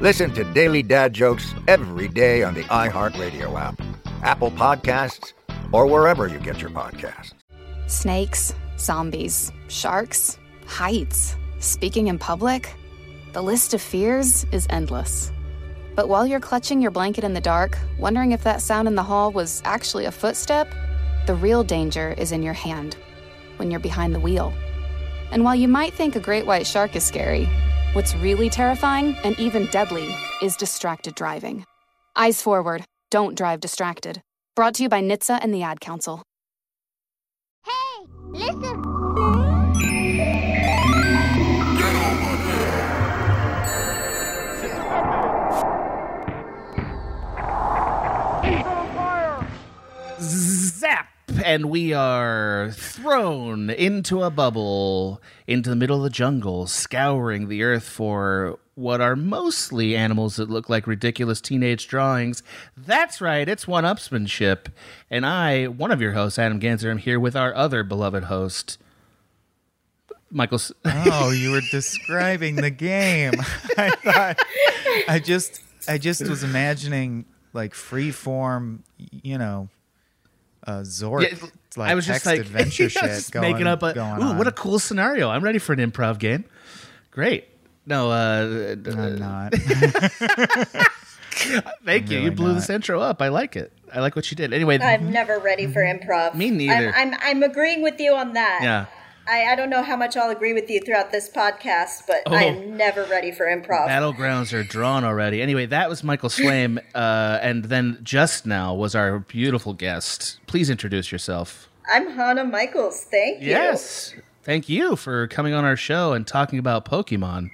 Listen to Daily Dad Jokes every day on the iHeartRadio app, Apple Podcasts, or wherever you get your podcasts. Snakes, zombies, sharks, heights, speaking in public. The list of fears is endless. But while you're clutching your blanket in the dark, wondering if that sound in the hall was actually a footstep, the real danger is in your hand when you're behind the wheel. And while you might think a great white shark is scary, what's really terrifying and even deadly is distracted driving. Eyes forward, don't drive distracted. Brought to you by NHTSA and the Ad Council. Hey, listen. Get over here. He's on fire. Zap. And we are thrown into a bubble into the middle of the jungle, scouring the earth for what are mostly animals that look like ridiculous teenage drawings. That's right, it's one-upsmanship. And I, one of your hosts, Adam Ganser, am here with our other beloved host, Michael. Oh, you were describing the game. I thought, I just was imagining like free-form, you know, Zork. Yeah, it's like I was text just like adventure shit. Just going, making up a, ooh, what a cool scenario! I'm ready for an improv game. Great. No, I'm not. Thank you. Really you blew this intro up. I like it. I like what you did. Anyway, I'm never ready for improv. Me neither. I'm agreeing with you on that. Yeah. I don't know how much I'll agree with you throughout this podcast, but I am never ready for improv. Battlegrounds are drawn already. Anyway, that was Michael Swaim, and then just now was our beautiful guest. Please introduce yourself. I'm Hana Michels. Thank you. Yes. Thank you for coming on our show and talking about Pokemon.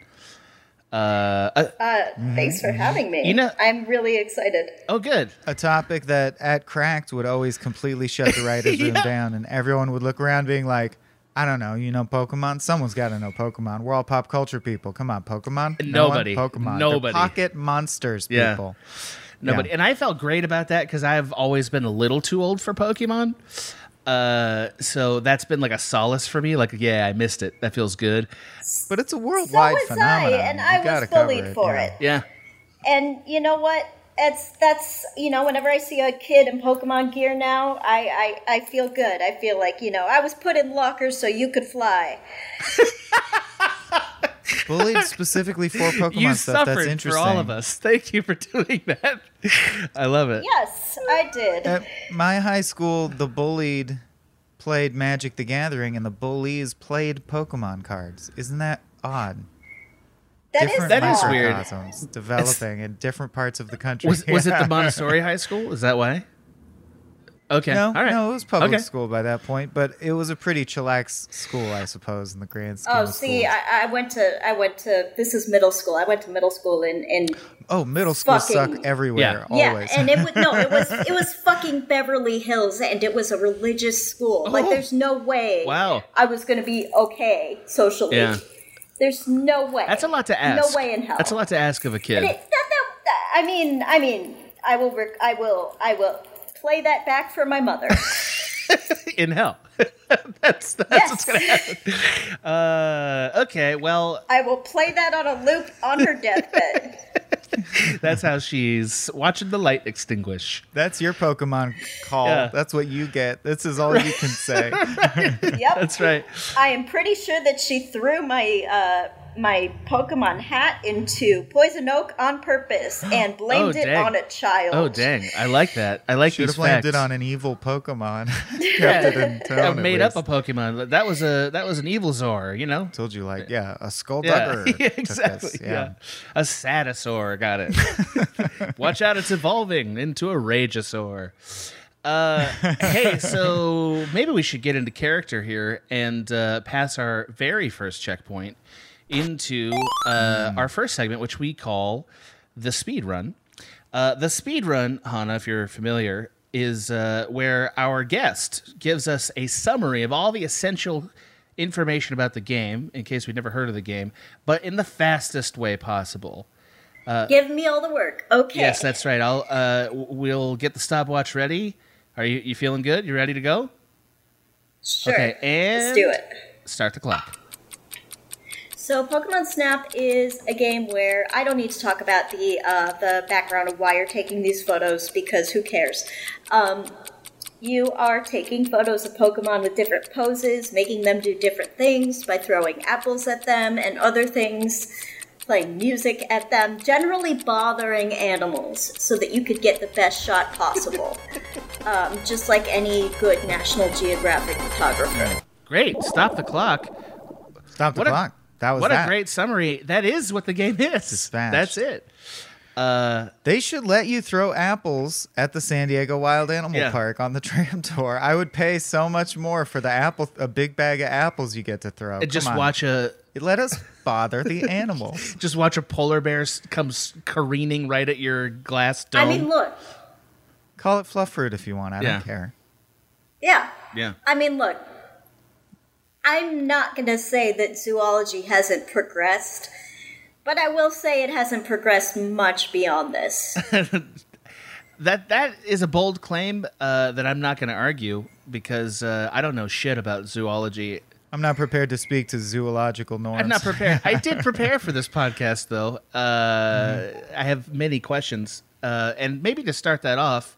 Thanks for having me. You know, I'm really excited. Oh, good. A topic that at Cracked would always completely shut the writer's room down, and everyone would look around being like, I don't know. You know Pokemon? Someone's got to know Pokemon. We're all pop culture people. Come on, Pokemon? Nobody. No Pokemon. Nobody. They're pocket monsters, people. Nobody. Yeah. And I felt great about that because I've always been a little too old for Pokemon. So that's been like a solace for me. Like, yeah, I missed it. That feels good. But it's a worldwide phenomenon. I was bullied for it. Yeah. And you know what? That's you know, whenever I see a kid in Pokemon gear now, I feel good. I feel like, you know, I was put in lockers so you could fly. Bullied specifically for Pokemon you stuff. That's interesting. For all of us. Thank you for doing that. I love it. Yes, I did. At my high school, the bullied played Magic the Gathering, and the bullies played Pokemon cards. Isn't that odd? That is weird. Developing in different parts of the country. Was it the Montessori High School? Is that why? Okay. No, all right. No, it was public school by that point, but it was a pretty chillax school, I suppose, in the grand scheme. Oh, see, I went to this is middle school. I went to middle school in middle school fucking, suck everywhere. Yeah. Always. Yeah, and it was fucking Beverly Hills, and it was a religious school. Oh. Like, there's no way. Wow. I was going to be okay socially. Yeah. There's no way. That's a lot to ask. No way in hell. That's a lot to ask of a kid. I will play that back for my mother. In hell. That's yes. What's going to happen. Okay, well. I will play that on a loop on her deathbed. That's how she's watching the light extinguish. That's your Pokemon call. Yeah. That's what you get. This is all you can say. Right. Yep. That's right. I am pretty sure that she threw my my Pokemon hat into poison oak on purpose and blamed it on a child. Oh, dang. I like that. I like these facts. Should have blamed it on an evil Pokemon. Made up a Pokemon. That was an evil Zor, you know? Told you, like, a Skulldugger. Yeah, exactly. A Satasaur. Got it. Watch out, it's evolving into a Ragisaur. Hey, so maybe we should get into character here and pass our very first checkpoint into our first segment, which we call the speed run. The speed run, Hana, if you're familiar, is where our guest gives us a summary of all the essential information about the game, in case we'd never heard of the game, but in the fastest way possible. Give me all the work. Okay. Yes, that's right. We'll get the stopwatch ready. Are you feeling good? You ready to go? Sure. Okay, and let's do it. Start the clock. So Pokemon Snap is a game where I don't need to talk about the background of why you're taking these photos, because who cares? You are taking photos of Pokemon with different poses, making them do different things by throwing apples at them and other things, playing music at them, generally bothering animals so that you could get the best shot possible. Just like any good National Geographic photographer. Great. Stop the clock. Stop the clock. That was a great summary. That is what the game is. That's it. They should let you throw apples at the San Diego Wild Animal Park on the tram tour. I would pay so much more for a big bag of apples you get to throw. And just watch let us bother the animals. Just watch a polar bear come careening right at your glass dome. I mean, look. Call it fluff fruit if you want. I don't care. Yeah. Yeah. I mean, look. I'm not going to say that zoology hasn't progressed, but I will say it hasn't progressed much beyond this. That is a bold claim that I'm not going to argue, because I don't know shit about zoology. I'm not prepared to speak to zoological norms. I'm not prepared. I did prepare for this podcast, though. I have many questions. And maybe to start that off,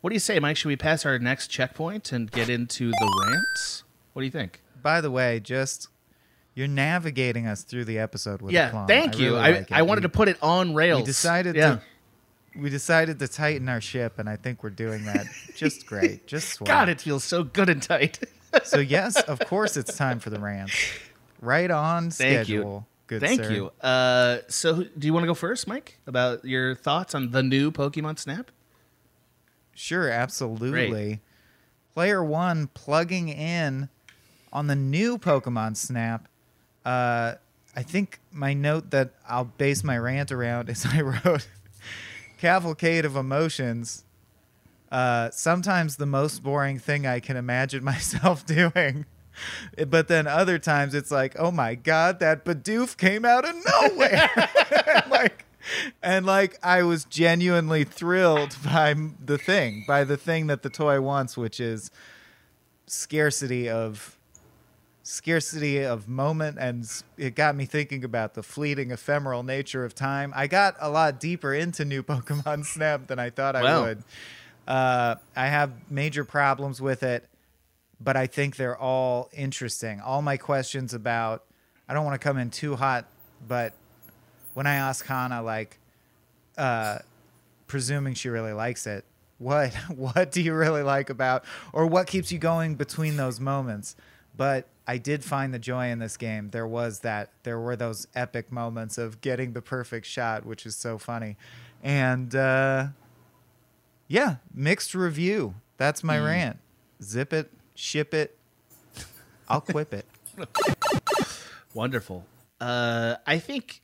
what do you say, Mike? Should we pass our next checkpoint and get into the rants? What do you think? By the way, you're navigating us through the episode with aplomb. Thank you. Really I wanted to put it on rails. We decided to tighten our ship, and I think we're doing that just great. Just swell. God, it feels so good and tight. So, yes, of course it's time for the rants. Right on schedule. Thank you. So do you want to go first, Mike, about your thoughts on the new Pokemon Snap? Sure, absolutely. Great. Player one plugging in on the new Pokemon Snap. I think my note that I'll base my rant around is I wrote cavalcade of emotions. Sometimes the most boring thing I can imagine myself doing. But then other times it's like, oh my God, that Bidoof came out of nowhere. and I was genuinely thrilled by the thing that the toy wants, which is scarcity of moment. And it got me thinking about the fleeting, ephemeral nature of time. I got a lot deeper into new Pokemon Snap than I thought I would. I have major problems with it, but I think they're all interesting. All my questions about, I don't want to come in too hot, but when I ask Hana, presuming she really likes it, what do you really like about, or what keeps you going between those moments? But I did find the joy in this game. There were those epic moments of getting the perfect shot, which is so funny. And, mixed review. That's my rant. Zip it, ship it, I'll quip it. Wonderful. I think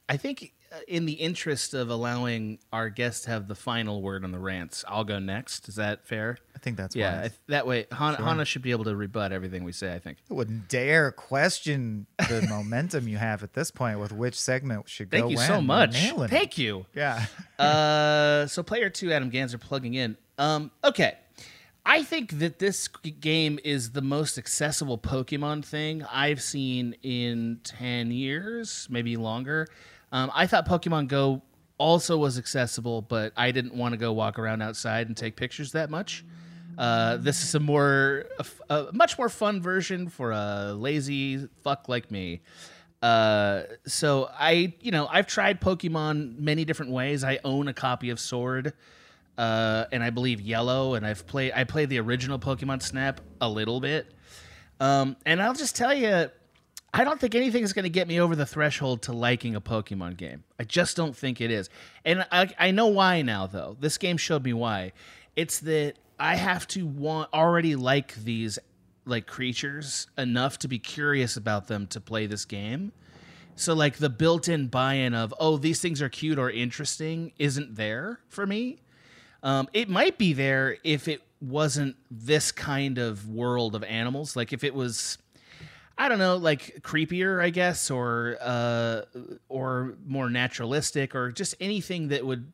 in the interest of allowing our guests to have the final word on the rants, I'll go next. Is that fair? I think that's wise. That way, Hana should be able to rebut everything we say, I think. I wouldn't dare question the momentum you have at this point with which segment should go when. Thank you so much. Thank you. Yeah. So player two, Adam Ganser, plugging in. Okay. I think that this game is the most accessible Pokemon thing I've seen in 10 years, maybe longer. I thought Pokemon Go also was accessible, but I didn't want to go walk around outside and take pictures that much. This is a much more fun version for a lazy fuck like me. So I, you know, I've tried Pokemon many different ways. I own a copy of Sword, and I believe Yellow, and I played the original Pokemon Snap a little bit. And I'll just tell you, I don't think anything is going to get me over the threshold to liking a Pokemon game. I just don't think it is. And I know why now, though. This game showed me why. It's that I have to already like these creatures enough to be curious about them to play this game. So like the built-in buy-in of, oh, these things are cute or interesting isn't there for me. It might be there if it wasn't this kind of world of animals. Like if it was, I don't know, like creepier, I guess, or more naturalistic, or just anything that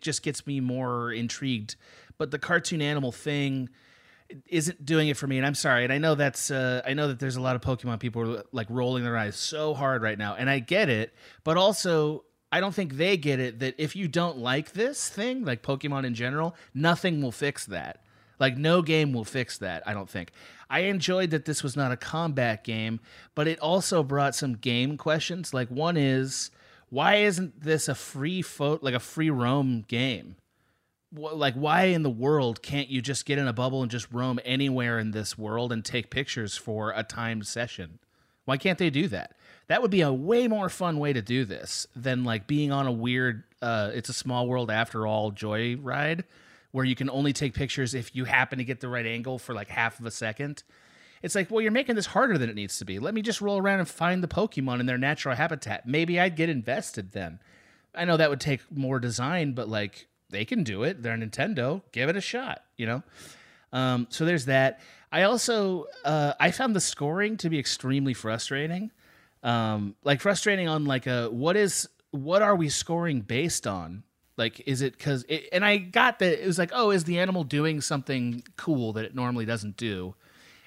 just gets me more intrigued. But the cartoon animal thing isn't doing it for me, and I'm sorry. And I know that's I know that there's a lot of Pokemon people who are, like, rolling their eyes so hard right now, and I get it. But also, I don't think they get it that if you don't like this thing, like Pokemon in general, nothing will fix that. Like, no game will fix that. I don't think. I enjoyed that this was not a combat game, but it also brought some game questions. Like, one is, why isn't this a free roam game? Like, why in the world can't you just get in a bubble and just roam anywhere in this world and take pictures for a timed session? Why can't they do that? That would be a way more fun way to do this than, like, being on a weird, it's a small world after all joy ride where you can only take pictures if you happen to get the right angle for, like, half of a second. It's like, well, you're making this harder than it needs to be. Let me just roll around and find the Pokemon in their natural habitat. Maybe I'd get invested then. I know that would take more design, but, like, they can do it. They're Nintendo. Give it a shot, you know? So there's that. I also, I found the scoring to be extremely frustrating. Frustrating on, like, what are we scoring based on? Like, is it because, and I got that it was like, oh, is the animal doing something cool that it normally doesn't do?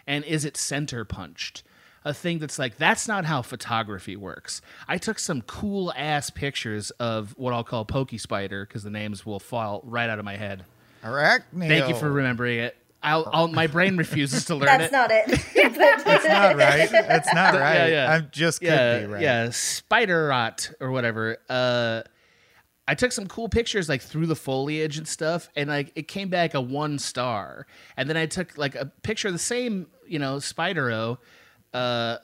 And is it center punched? A thing that's like, that's not how photography works. I took some cool ass pictures of what I'll call Poke Spider, because the names will fall right out of my head. Arachneo. Thank you for remembering it. My brain refuses to learn it. That's not it. That's not right. That's not right. Yeah. I'm just could be right. Yeah, spider rot or whatever. I took some cool pictures, like, through the foliage and stuff, and, like, it came back a 1 star. And then I took, like, a picture of the same, you know, Spyro,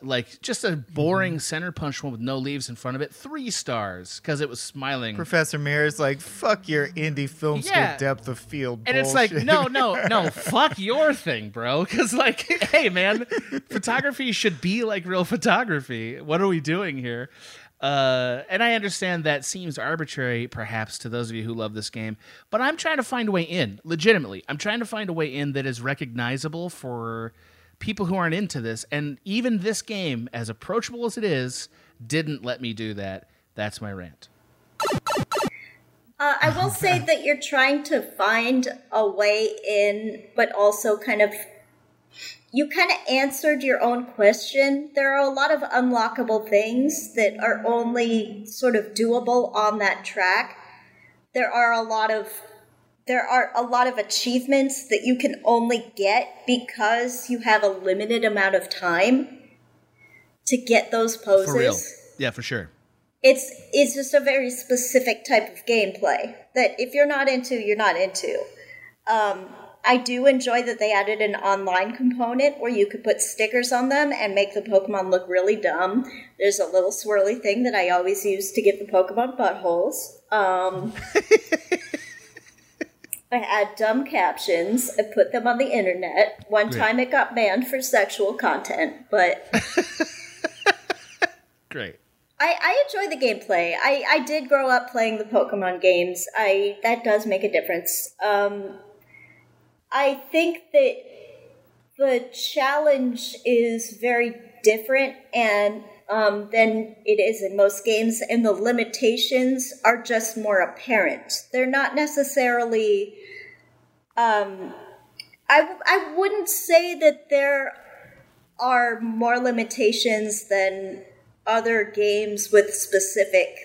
like, just a boring center punch one with no leaves in front of it. 3 stars because it was smiling. Professor Mears, like, fuck your indie film school depth of field bullshit. And it's like, no, fuck your thing, bro. Because, like, hey, man, photography should be like real photography. What are we doing here? And I understand that seems arbitrary, perhaps, to those of you who love this game. But I'm trying to find a way in, legitimately. I'm trying to find a way in that is recognizable for people who aren't into this, and even this game, as approachable as it is, didn't let me do that. That's my rant. I will say that you're trying to find a way in, but also you answered your own question. There are a lot of unlockable things that are only sort of doable on that track. There are a lot of achievements that you can only get because you have a limited amount of time to get those poses. For real. Yeah, for sure. It's just a very specific type of gameplay that if you're not into, you're not into. I do enjoy that they added an online component where you could put stickers on them and make the Pokemon look really dumb. There's a little swirly thing that I always use to give the Pokemon buttholes. I had dumb captions and put them on the internet. One time it got banned for sexual content, but... Great. I enjoy the gameplay. I did grow up playing the Pokemon games. That does make a difference. I think that the challenge is very different and than it is in most games, and the limitations are just more apparent. They're not necessarily... I wouldn't say that there are more limitations than other games with specific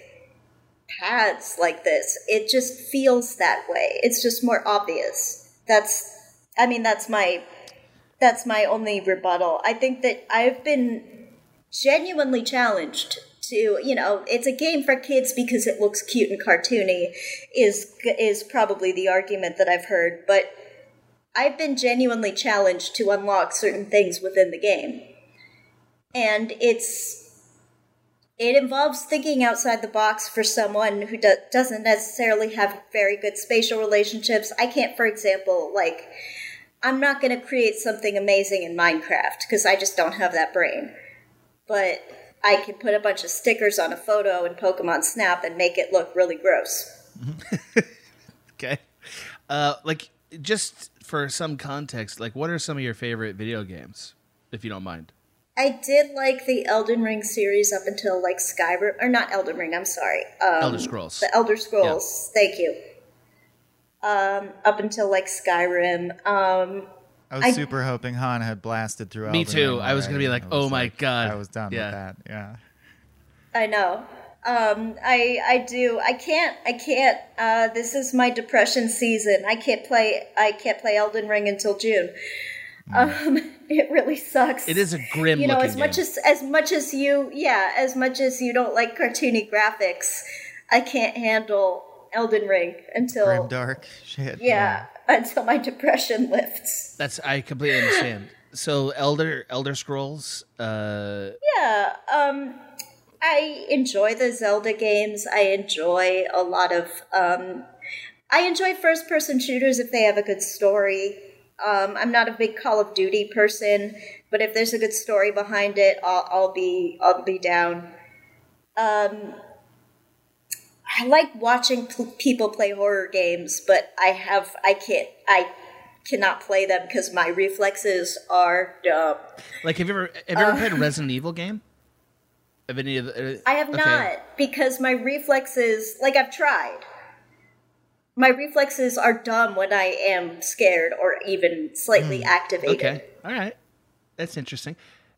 paths like this. It just feels that way. It's just more obvious. That's my only rebuttal. I think that I've been genuinely challenged to, you know, it's a game for kids because it looks cute and cartoony is probably the argument that I've heard, but I've been genuinely challenged to unlock certain things within the game. And it involves thinking outside the box for someone who doesn't necessarily have very good spatial relationships. I can't, for example, like, I'm not going to create something amazing in Minecraft because I just don't have that brain. But I can put a bunch of stickers on a photo in Pokemon Snap and make it look really gross. Okay. Just for some context, what are some of your favorite video games, if you don't mind? I did like the Elden Ring series up until, Skyrim. Or not Elden Ring, I'm sorry. Elder Scrolls. The Elder Scrolls. Yeah. Thank you. Up until, Skyrim. I was super hoping Han had blasted through Elden Ring. Me too. I was going to be like, oh, my God. I was done with that. Yeah. I know. I can't, this is my depression season. I can't play Elden Ring until June. It really sucks. It is a grim, you know, as much game. as much as you don't like cartoony graphics, I can't handle Elden Ring until grim dark shit. Yeah, until my depression lifts. I completely understand. So Elder Scrolls. I enjoy the Zelda games. I enjoy a lot of... I enjoy first-person shooters if they have a good story. I'm not a big Call of Duty person, but if there's a good story behind it, I'll be down. I like watching people play horror games, but I cannot play them because my reflexes are dumb. Have you ever played a Resident Evil game? I have not, because my reflexes, I've tried. My reflexes are dumb when I am scared or even slightly activated. Okay, all right. That's interesting.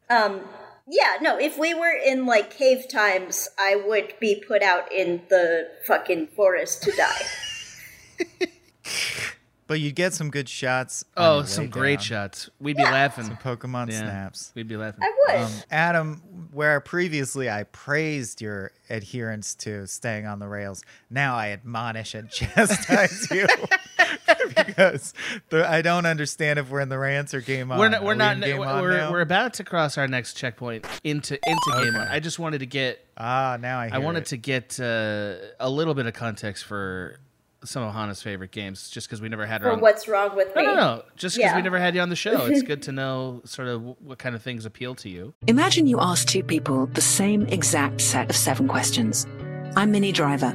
If we were in, cave times, I would be put out in the fucking forest to die. But you'd get some good shots. Oh, some great shots. We'd be laughing. Some Pokemon snaps. We'd be laughing. I would. Adam, where previously I praised your adherence to staying on the rails, now I admonish and chastise you. Because I don't understand if we're in the rants or game on. We're about to cross our next checkpoint into game on. I just wanted to get... now I hear I wanted to get a little bit of context for... some of Hana's favorite games, just because we never had her on. Or what's wrong with me? No. Just because we never had you on the show. It's good to know sort of what kind of things appeal to you. Imagine you ask two people the same exact set of 7 questions. I'm Minnie Driver,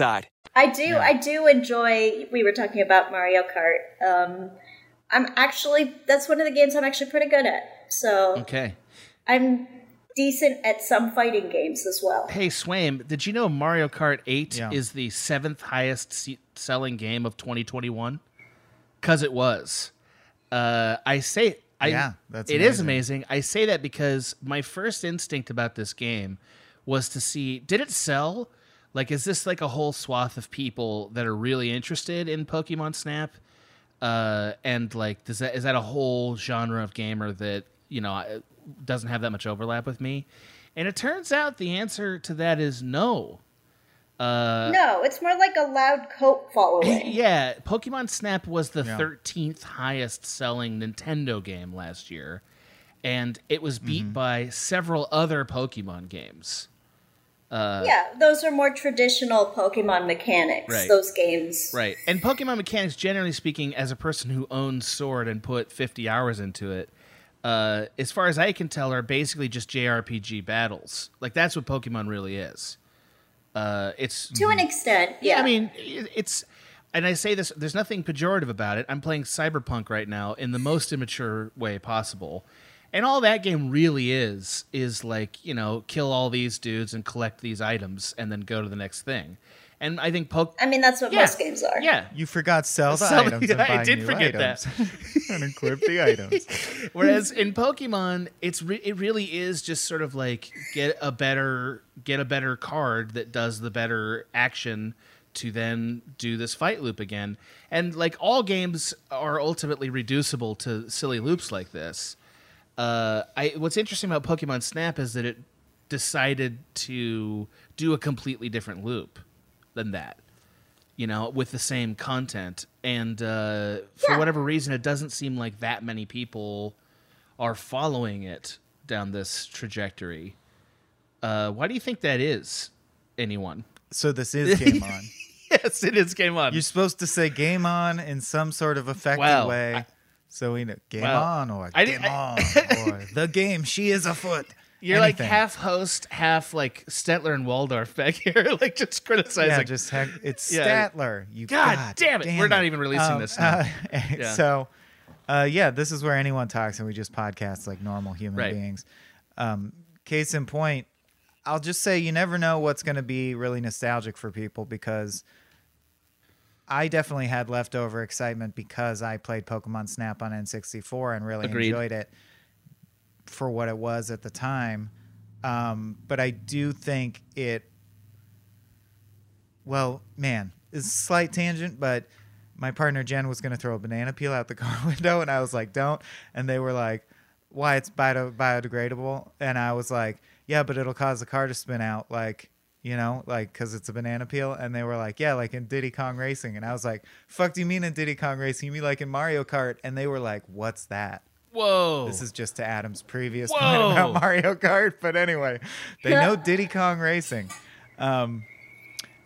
I do enjoy, we were talking about Mario Kart. That's one of the games I'm actually pretty good at. So okay. I'm decent at some fighting games as well. Hey, Swaim, did you know Mario Kart 8 is the 7th highest selling game of 2021? Because it was. It is amazing. I say that because my first instinct about this game was to see, did it sell? Like, is this like a whole swath of people that are really interested in Pokemon Snap? And like, is that a whole genre of gamer that, you know, doesn't have that much overlap with me? And it turns out the answer to that is no. No, it's more like a loud cult following. Yeah, Pokemon Snap was the 13th highest selling Nintendo game last year. And it was beat by several other Pokemon games. Those are more traditional Pokemon mechanics, right. Those games. Right. And Pokemon mechanics, generally speaking, as a person who owns Sword and put 50 hours into it, as far as I can tell, are basically just JRPG battles. Like, that's what Pokemon really is. It's to an extent, yeah. I mean, it's... And I say this, there's nothing pejorative about it. I'm playing Cyberpunk right now in the most immature way possible. And all that game really is like, you know, kill all these dudes and collect these items and then go to the next thing. And I think that's what most games are. Yeah. You forgot sell the items and buy new items. I did forget that. And equip the items. Whereas in Pokemon, it really is just sort of like get a better card that does the better action to then do this fight loop again. And like all games are ultimately reducible to silly loops like this. What's interesting about Pokemon Snap is that it decided to do a completely different loop than that, you know, with the same content. And for whatever reason, it doesn't seem like that many people are following it down this trajectory. Why do you think that is, anyone? So this is Game On. Yes, it is Game On. You're supposed to say Game On in some sort of effective way. So we know game on or the game, she is afoot. You're anything. Like half host, half like Statler and Waldorf back here, like just criticizing. Yeah, just it's Statler. You God damn it. Damn We're it. Not even releasing this now. So, this is where anyone talks and we just podcast like normal human beings. Case in point, I'll just say you never know what's going to be really nostalgic for people because I definitely had leftover excitement because I played Pokemon Snap on N64 and really enjoyed it for what it was at the time. But I do think it's a slight tangent, but my partner Jen was going to throw a banana peel out the car window and I was like, don't. And they were like, why? It's biodegradable. And I was like, yeah, but it'll cause the car to spin out. Like, you know, like, because it's a banana peel. And they were like, yeah, like in Diddy Kong Racing. And I was like, fuck do you mean in Diddy Kong Racing? You mean like in Mario Kart? And they were like, what's that? Whoa. This is just to Adam's previous point about Mario Kart. But anyway, they know Diddy Kong Racing.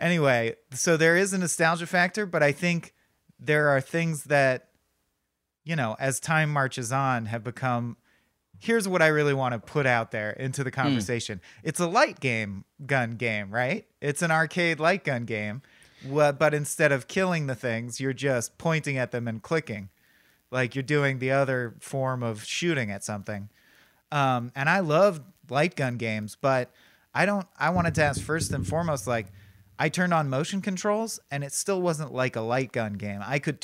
Anyway, so there is a nostalgia factor. But I think there are things that, you know, as time marches on have become... Here's what I really want to put out there into the conversation. It's a light gun game, right? It's an arcade light gun game. But instead of killing the things, you're just pointing at them and clicking. Like you're doing the other form of shooting at something. And I love light gun games, but I wanted to ask first and foremost, like I turned on motion controls and it still wasn't like a light gun game. I could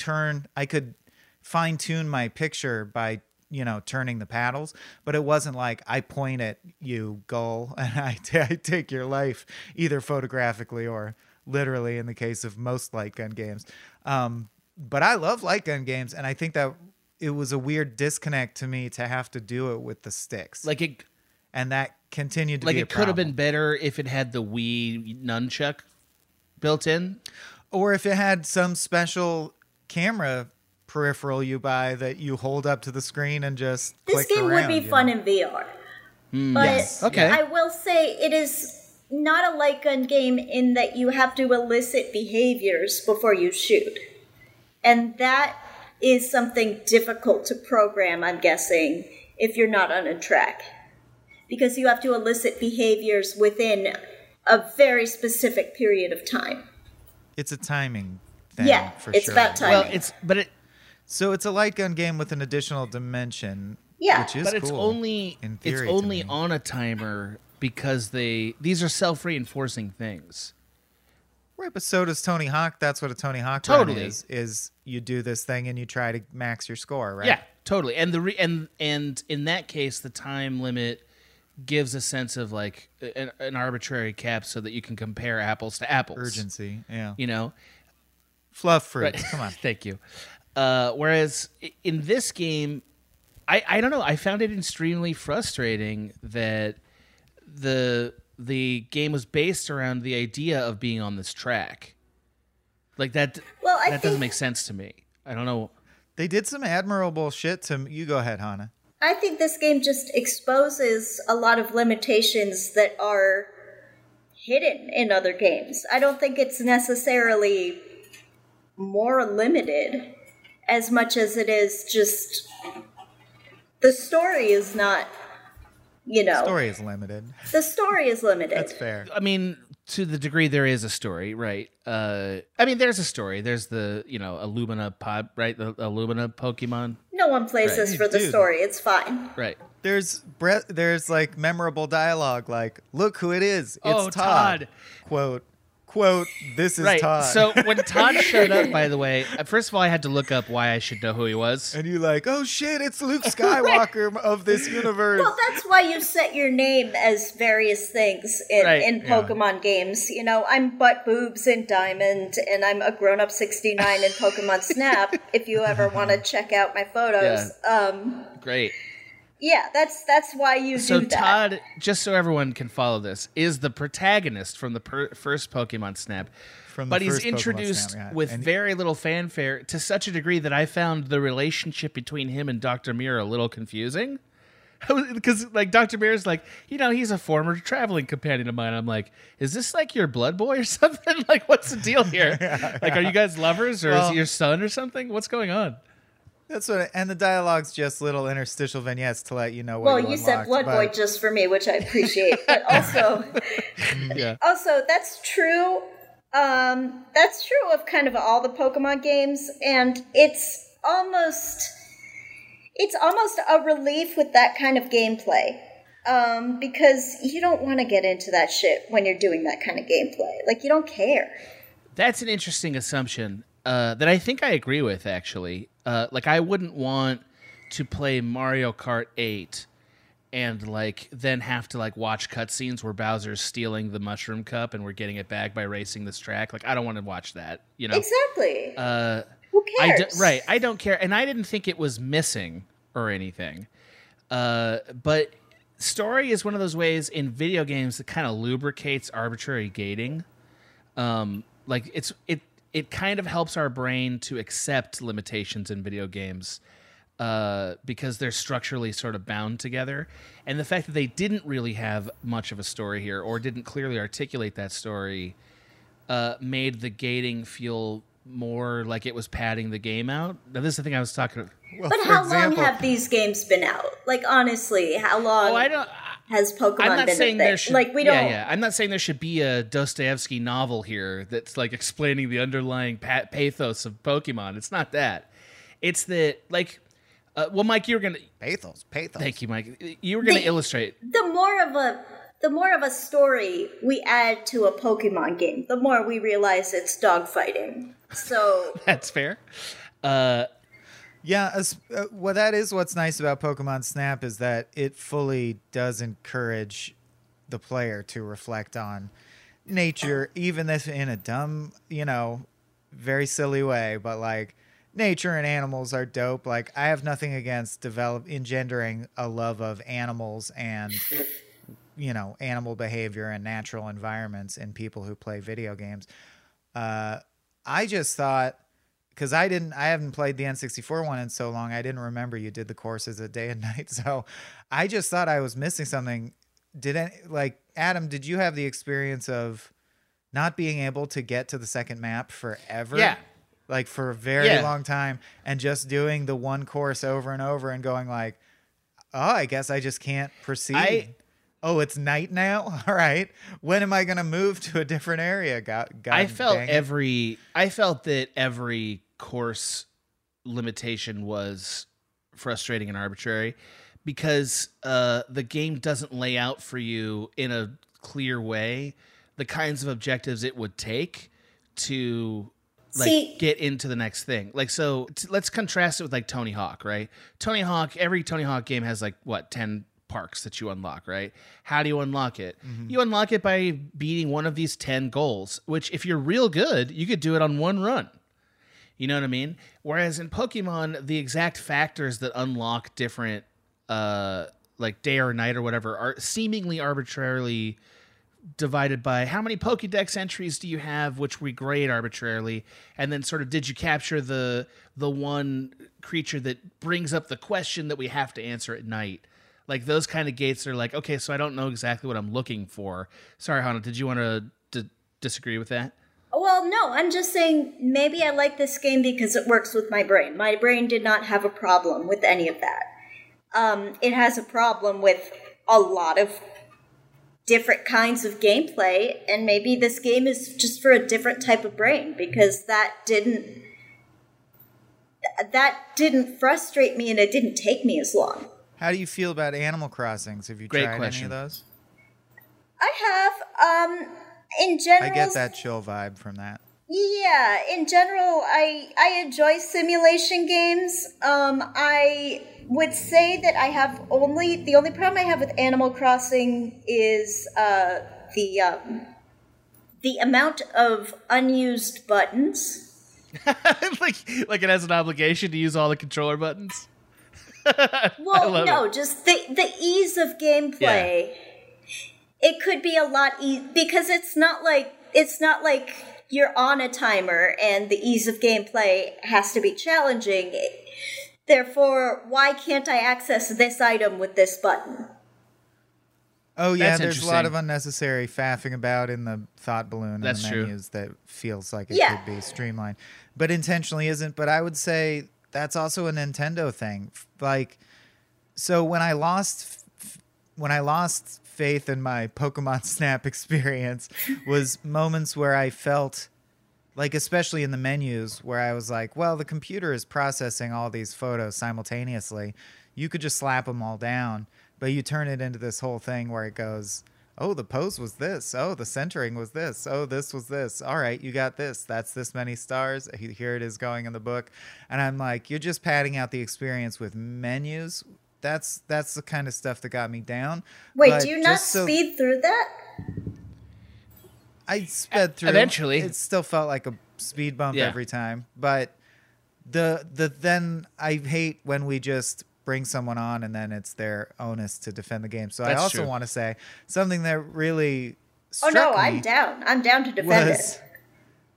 fine tune my picture by, you know, turning the paddles, but it wasn't like I point at you, gull, and I take your life, either photographically or literally in the case of most light gun games. But I love light gun games, and I think that it was a weird disconnect to me to have to do it with the sticks. Like it, and that continued to be a problem. Like it could have been better if it had the Wii nunchuck built in, or if it had some special camera peripheral you buy that you hold up to the screen and just click around. This game would be fun in VR. But yes. Okay. I will say it is not a light gun game in that you have to elicit behaviors before you shoot. And that is something difficult to program, I'm guessing, if you're not on a track. Because you have to elicit behaviors within a very specific period of time. It's a timing thing, yeah, for sure. Yeah, it's about timing. Well, so it's a light gun game with an additional dimension. Yeah, which is but it's cool, only in theory, it's only on a timer because these are self-reinforcing things. Right, but so does Tony Hawk. That's what a Tony Hawk run is you do this thing and you try to max your score, right? Yeah, totally. And and in that case, the time limit gives a sense of like an arbitrary cap so that you can compare apples to apples. Urgency, yeah. You know, fluff fruit. Right. Come on, thank you. Whereas in this game, I don't know. I found it extremely frustrating that the game was based around the idea of being on this track. Like that, well, that doesn't make sense to me. I don't know. They did some admirable shit to me. You go ahead, Hana. I think this game just exposes a lot of limitations that are hidden in other games. I don't think it's necessarily more limited as much as it is just... The story is not, you know... The story is limited. The story is limited. That's fair. I mean, to the degree there is a story, right? I mean, there's a story. There's the, you know, Illumina pod, right? The Illumina Pokemon. No one plays this for the story. It's fine. Right. There's like memorable dialogue like, look who it is. It's Todd. Quote, this is Todd. So when Todd showed up, by the way, first of all, I had to look up why I should know who he was. And you're like, oh shit, it's Luke Skywalker of this universe. Well, that's why you set your name as various things in Pokemon games. You know, I'm Butt Boobs in Diamond, and I'm a grown-up 69 in Pokemon Snap, if you ever want to check out my photos. Yeah. Great. Yeah, that's why you do that. So Todd, just so everyone can follow this, is the protagonist from the first Pokemon Snap. But he's introduced with very little fanfare to such a degree that I found the relationship between him and Dr. Muir a little confusing. Because like Dr. Muir's like, you know, he's a former traveling companion of mine. I'm like, is this like your blood boy or something? Like, what's the deal here? Like, are you guys lovers or is he your son or something? What's going on? That's and the dialogue's just little interstitial vignettes to let you know what you said blood boy just for me, which I appreciate. But also, that's true. That's true of kind of all the Pokemon games, and it's almost a relief with that kind of gameplay because you don't want to get into that shit when you're doing that kind of gameplay. Like you don't care. That's an interesting assumption that I think I agree with actually. Like, I wouldn't want to play Mario Kart 8 and, like, then have to, like, watch cutscenes where Bowser's stealing the mushroom cup and we're getting it back by racing this track. Like, I don't want to watch that, you know? Exactly. Who cares? I don't care. And I didn't think it was missing or anything. But story is one of those ways in video games that kind of lubricates arbitrary gating. It kind of helps our brain to accept limitations in video games because they're structurally sort of bound together. And the fact that they didn't really have much of a story here or didn't clearly articulate that story made the gating feel more like it was padding the game out. Now, this is the thing I was talking about. Well, but how long have these games been out? Like, honestly, how long has Pokemon been a thing? I'm not saying there should be a Dostoevsky novel here that's like explaining the underlying pathos of Pokemon. It's not that. It's that, like, Mike, you were going to... Pathos. Thank you, Mike. You were going to illustrate. The more of a story we add to a Pokemon game, the more we realize it's dogfighting. So... That's fair. That is what's nice about Pokemon Snap is that it fully does encourage the player to reflect on nature, even if in a dumb, you know, very silly way. But like nature and animals are dope. Like, I have nothing against engendering a love of animals and, you know, animal behavior and natural environments in people who play video games. I just thought, because I haven't played the N64 one in so long, I didn't remember you did the courses at day and night. So I just thought I was missing something. Adam, did you have the experience of not being able to get to the second map forever? Yeah. Like, for a very long time, and just doing the one course over and over and going like, oh, I guess I just can't proceed. Oh, it's night now? All right. When am I going to move to a different area? God, I felt that every course limitation was frustrating and arbitrary, because the game doesn't lay out for you in a clear way the kinds of objectives it would take to get into the next thing. Like, so let's contrast it with like Tony Hawk, right? Tony Hawk, every Tony Hawk game has 10 parks that you unlock, right? How do you unlock it? Mm-hmm. You unlock it by beating one of these 10 goals, which if you're real good, you could do it on one run. You know what I mean? Whereas in Pokemon, the exact factors that unlock different day or night or whatever are seemingly arbitrarily divided by how many Pokedex entries do you have, which we grade arbitrarily, and then sort of did you capture the one creature that brings up the question that we have to answer at night. Like, those kind of gates are like, okay, so I don't know exactly what I'm looking for. Sorry, Hana, did you want to disagree with that? Well, no, I'm just saying maybe I like this game because it works with my brain. My brain did not have a problem with any of that. It has a problem with a lot of different kinds of gameplay, and maybe this game is just for a different type of brain, because that didn't frustrate me and it didn't take me as long. How do you feel about Animal Crossings? Have you tried any of those? I have. In general, I get that chill vibe from that. Yeah, in general, I enjoy simulation games. I would say that I have the only problem I have with Animal Crossing is the amount of unused buttons. Like it has an obligation to use all the controller buttons. Well, no, just the ease of gameplay. Yeah. It could be a lot because it's not like you're on a timer and the ease of gameplay has to be challenging. Therefore, why can't I access this item with this button? Oh yeah, there's a lot of unnecessary faffing about in the thought balloon and the menus that feels like it could be streamlined, but intentionally isn't. But I would say that's also a Nintendo thing. Like, so when I lost faith in my Pokemon Snap experience was moments where I felt like, especially in the menus, where I was like, well, the computer is processing all these photos simultaneously. You could just slap them all down, but you turn it into this whole thing where it goes, oh, the pose was this. Oh, the centering was this. Oh, this was this. All right, you got this. That's this many stars. Here it is going in the book. And I'm like, you're just padding out the experience with menus. That's the kind of stuff that got me down. Wait, but do you not speed through that? I sped through. Eventually. It still felt like a speed bump every time. But then I hate when we just bring someone on and then it's their onus to defend the game. So that's I also want to say something that really struck me. I'm down to defend it.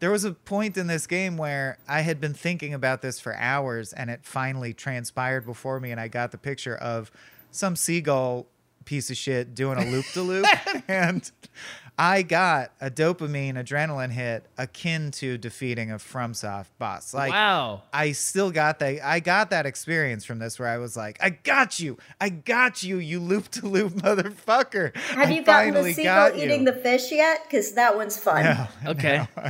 There was a point in this game where I had been thinking about this for hours and it finally transpired before me, and I got the picture of some seagull piece of shit doing a loop-de-loop, and I got a dopamine adrenaline hit akin to defeating a FromSoft boss. Like, wow. I still got that. I got that experience from this where I was like, I got you, you loop-to-loop motherfucker. Have you gotten the seagull eating the fish yet? Because that one's fun. No, okay. No.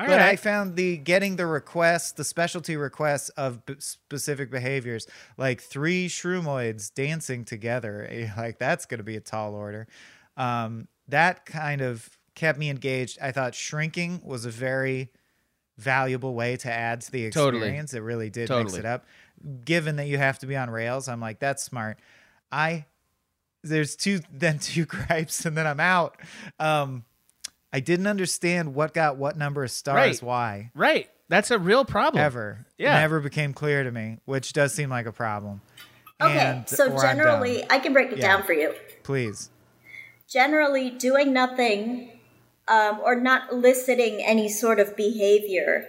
All right. I found getting the requests, the specialty requests of specific behaviors, like 3 shroomoids dancing together. Like, that's going to be a tall order. That kind of kept me engaged. I thought shrinking was a very valuable way to add to the experience. Totally. It really did mix it up. Given that you have to be on rails, I'm like, that's smart. There's two gripes, and then I'm out. I didn't understand what got what number of stars, why. Right. That's a real problem. Ever. Yeah. Never became clear to me, which does seem like a problem. Okay, and, so generally, I can break it down for you. Please. Generally, doing nothing or not eliciting any sort of behavior,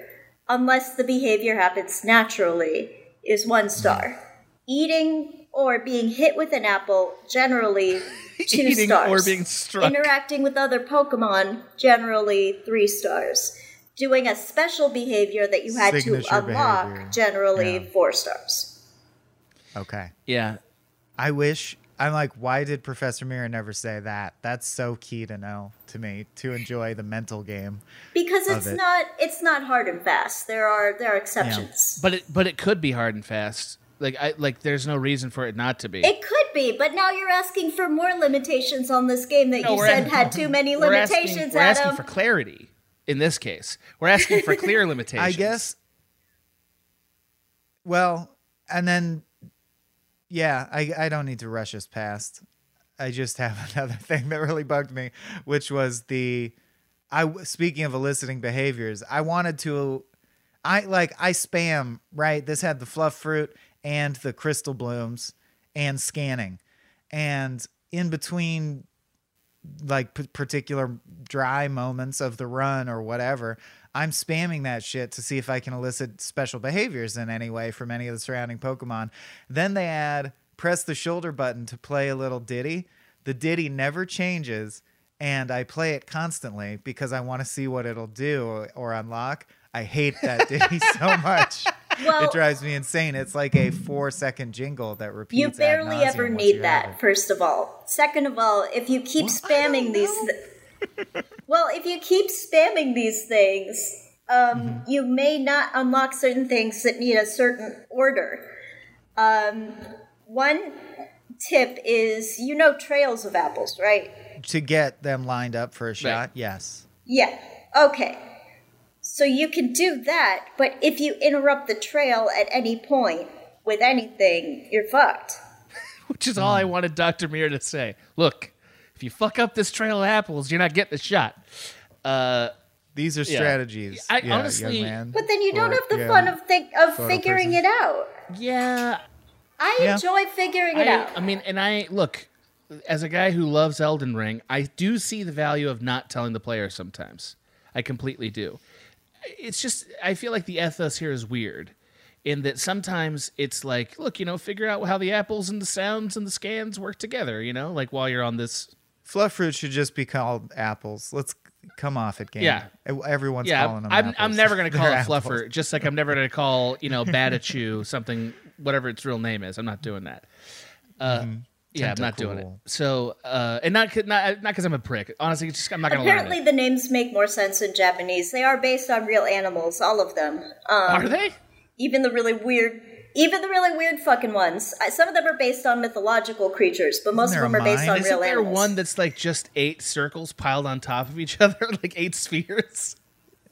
unless the behavior happens naturally, is 1 star. Eating or being hit with an apple, generally 2 Eating stars. Or being struck. Interacting with other Pokemon, generally 3 stars. Doing a special behavior that you had to unlock, generally 4 stars. Okay. Yeah. I wish, I'm like, why did Professor Mira never say that? That's so key to know to me, to enjoy the mental game. Because it's not hard and fast. There are exceptions. Yeah. But it could be hard and fast. Like there's no reason for it not to be. It could be, but now you're asking for more limitations on this game that you said had too many limitations, Adam. We're asking for clarity. In this case, we're asking for clear limitations. I guess. Well, and then, yeah, I don't need to rush us past. I just have another thing that really bugged me, which was speaking of eliciting behaviors, I spam, right? This had the fluff fruit and the crystal blooms and scanning. And in between particular dry moments of the run or whatever, I'm spamming that shit to see if I can elicit special behaviors in any way from any of the surrounding Pokemon. Then they add press the shoulder button to play a little ditty. The ditty never changes, and I play it constantly because I want to see what it'll do or unlock. I hate that ditty so much. Well, it drives me insane. It's like a 4-second jingle that repeats. You barely ever need that, first of all. Second of all, if you keep spamming these... if you keep spamming these things, you may not unlock certain things that need a certain order. One tip is, trails of apples, right? To get them lined up for a shot, right. Yes. Yeah, okay. So you can do that, but if you interrupt the trail at any point with anything, you're fucked. Which is all I wanted Dr. Mir to say. Look, if you fuck up this trail of apples, you're not getting the shot. These are strategies. Honestly, but then you don't have the fun of figuring it out. Yeah. I enjoy figuring it out. I mean, and look, as a guy who loves Elden Ring, I do see the value of not telling the player sometimes. I completely do. It's just, I feel like the ethos here is weird in that sometimes it's like, look, figure out how the apples and the sounds and the scans work together, like while you're on this. Fluff fruit should just be called apples. Let's come off it, game. Yeah. Everyone's calling them apples. I'm never going to call it fluff fruit, just like I'm never going to call, Batachu something, whatever its real name is. I'm not doing that. Yeah, I'm not doing it. So, and not because I'm a prick. Honestly, it's just, I'm not going to learn it. Apparently, the names make more sense in Japanese. They are based on real animals, all of them. Are they? Even the really weird fucking ones. Some of them are based on mythological creatures, but most of them are based on real animals. Isn't there one that's like just 8 circles piled on top of each other, like 8 spheres?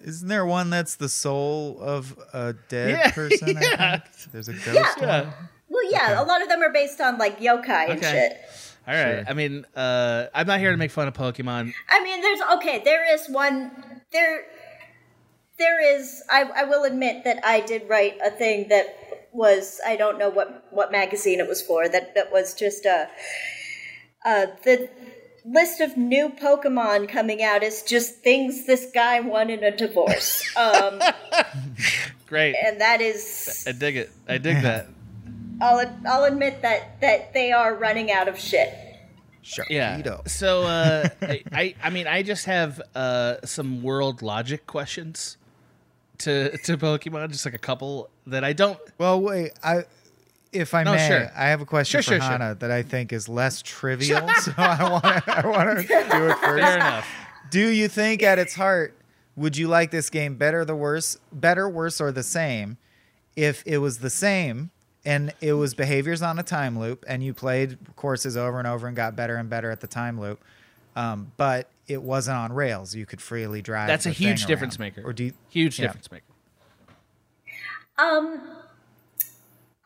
Isn't there one that's the soul of a dead person? Yeah. I think? There's a ghost one. Well, yeah, a lot of them are based on, yokai and shit. All right. Sure. I mean, I'm not here to make fun of Pokemon. I mean, I will admit that I did write a thing that was, I don't know what magazine it was for, that was just the list of new Pokemon coming out is just things this guy won in a divorce. Great. And that is... I dig it. I dig that. I'll admit that they are running out of shit. Sure. Yeah. So I just have some world logic questions to Pokemon, just like a couple that I don't. Well, wait. I have a question for Hana that I think is less trivial. So I want to do it first. Fair enough. Do you think at its heart would you like this game better, worse, or the same? If it was the same. And it was behaviors on a time loop, and you played courses over and over and got better and better at the time loop. But it wasn't on rails. You could freely drive. That's a huge difference maker. Huge difference maker.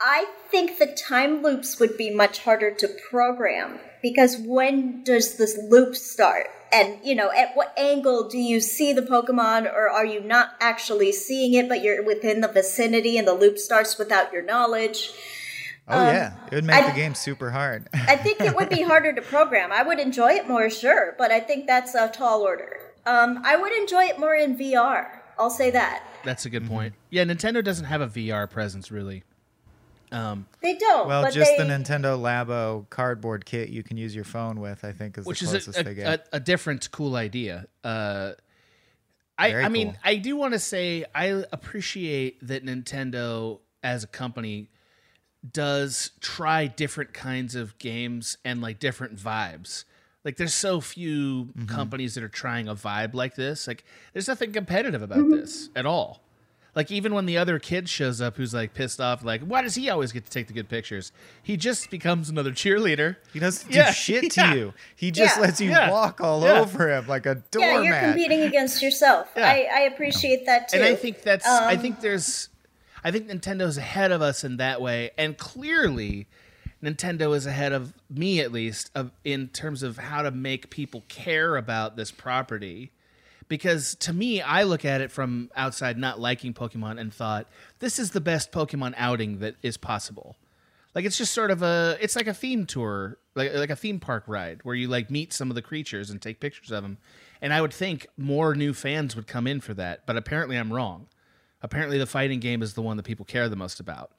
I think the time loops would be much harder to program because when does this loop start? And, you know, at what angle do you see the Pokemon, or are you not actually seeing it, but you're within the vicinity and the loop starts without your knowledge? Oh, yeah. It would make the game super hard. I think it would be harder to program. I would enjoy it more, sure, but I think that's a tall order. I would enjoy it more in VR. I'll say that. That's a good point. Yeah, Nintendo doesn't have a VR presence, really. They don't. Well, but just the Nintendo Labo cardboard kit you can use your phone with, I think, is the closest they get. Which is a different, cool idea. I mean, I do want to say I appreciate that Nintendo, as a company, does try different kinds of games and, like, different vibes. Like, there's so few companies that are trying a vibe like this. Like, there's nothing competitive about this at all. Like, even when the other kid shows up who's, like, pissed off, like, why does he always get to take the good pictures? He just becomes another cheerleader. He doesn't do shit to you. He just lets you walk all over him like a doormat. Yeah, you're competing against yourself. Yeah. I appreciate that, too. And I think that's... I think Nintendo's ahead of us in that way. And clearly, Nintendo is ahead of me, at least, in terms of how to make people care about this property. Because to me, I look at it from outside not liking Pokemon and thought, this is the best Pokemon outing that is possible. Like, it's just sort of it's like a theme tour, like a theme park ride where you, like, meet some of the creatures and take pictures of them. And I would think more new fans would come in for that. But apparently I'm wrong. Apparently the fighting game is the one that people care the most about.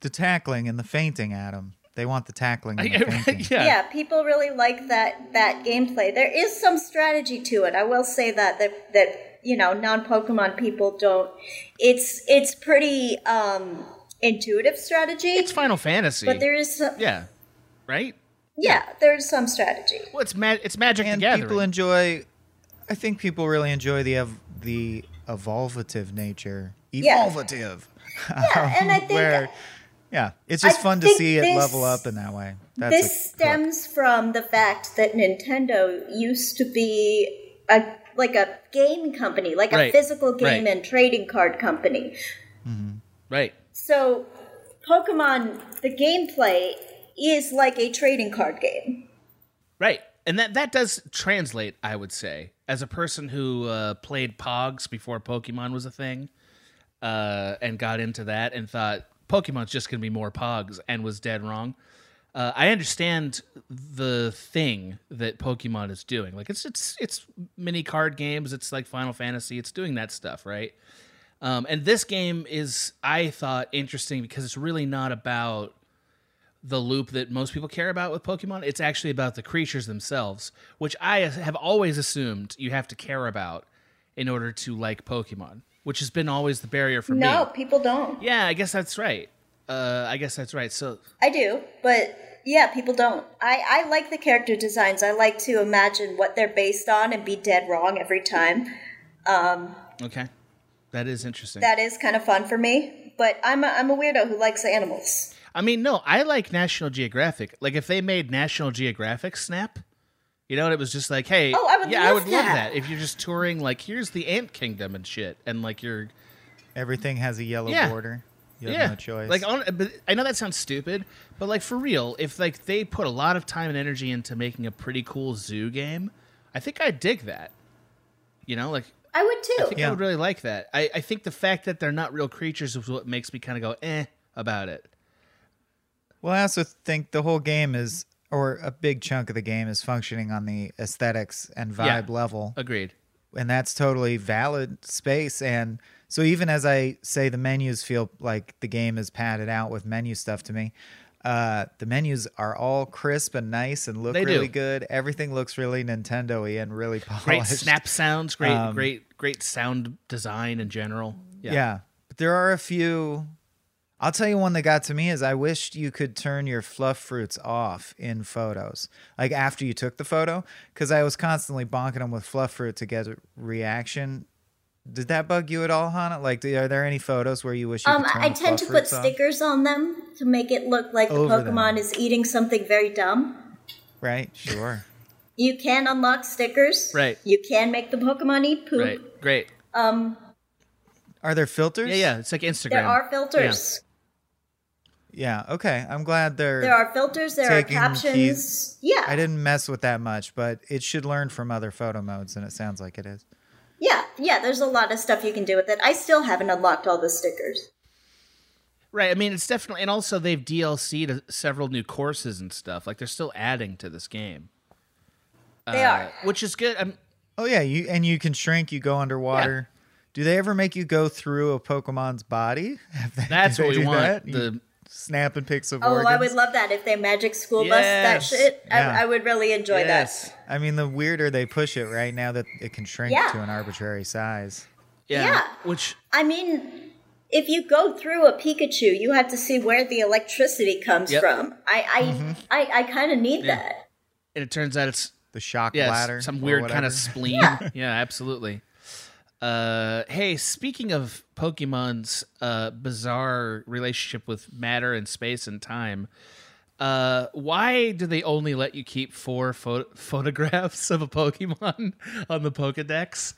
The tackling and the feinting, Adam. They want the tackling and the fainting. Yeah, people really like that gameplay. There is some strategy to it. I will say that you know, non-Pokemon people don't. It's pretty intuitive strategy. It's Final Fantasy. But there is some, right? Yeah, there's some strategy. Well, it's Magic the Gathering. I think people really enjoy the evolvative nature. Evolvative. Yeah, and I think it's just fun to see it level up in that way. This stems from the fact that Nintendo used to be a game company, like a physical game and trading card company. Mm-hmm. Right. So Pokemon, the gameplay is like a trading card game. Right. And that does translate, I would say, as a person who played Pogs before Pokemon was a thing and got into that and thought Pokemon's just going to be more Pogs and was dead wrong. I understand the thing that Pokemon is doing. Like it's mini card games. It's like Final Fantasy. It's doing that stuff, right? And this game is, I thought, interesting because it's really not about the loop that most people care about with Pokemon. It's actually about the creatures themselves, which I have always assumed you have to care about in order to like Pokemon, which has been always the barrier for me. No, people don't. Yeah, I guess that's right. So I do, but yeah, people don't. I like the character designs. I like to imagine what they're based on and be dead wrong every time. Okay. That is interesting. That is kind of fun for me, but I'm a weirdo who likes animals. I mean, no, I like National Geographic. Like, if they made National Geographic Snap, you know, and it was just like, hey, I would love that. If you're just touring, like, here's the Ant Kingdom and shit, and like everything has a yellow border. You have no choice. Like, I know that sounds stupid, but like for real, if like they put a lot of time and energy into making a pretty cool zoo game, I think I'd dig that. You know, like I would too. I think I would really like that. I think the fact that they're not real creatures is what makes me kind of go about it. Well, I also think the whole game is, or a big chunk of the game is functioning on the aesthetics and vibe level. Agreed. And that's totally valid space. And so even as I say the menus feel like the game is padded out with menu stuff to me, the menus are all crisp and nice and look really good. Everything looks really Nintendo-y and really polished. Great snap sounds, great sound design in general. Yeah. But there are a few... I'll tell you one that got to me is I wished you could turn your fluff fruits off in photos, like after you took the photo, because I was constantly bonking them with fluff fruit to get a reaction. Did that bug you at all, Hana? Like, are there any photos where you wish you could turn the fluff fruits off? I tend to put stickers on them to make it look like the Pokemon is eating something very dumb. Right, sure. You can unlock stickers. Right. You can make the Pokemon eat poop. Right, great. Are there filters? Yeah, it's like Instagram. There are filters. Yeah. Yeah. Okay. I'm glad there are filters. There are captions. Yeah. I didn't mess with that much, but it should learn from other photo modes, and it sounds like it is. Yeah. Yeah. There's a lot of stuff you can do with it. I still haven't unlocked all the stickers. Right. I mean, it's definitely, and also they've DLC'd several new courses and stuff. Like, they're still adding to this game. They are. Which is good. You can shrink, you go underwater. Yeah. Do they ever make you go through a Pokemon's body? That's what we want. The snapping pics of organs. Oh, I would love that if they Magic School Bus that shit. Yeah. I would really enjoy that. I mean, the weirder they push it right now that it can shrink to an arbitrary size. Yeah. Which, I mean, if you go through a Pikachu, you have to see where the electricity comes from. I kind of need that. And it turns out it's the shock bladder. Some weird kind of spleen. Yeah, absolutely. Hey, speaking of Pokemon's bizarre relationship with matter and space and time, why do they only let you keep 4 photographs of a Pokemon on the Pokedex?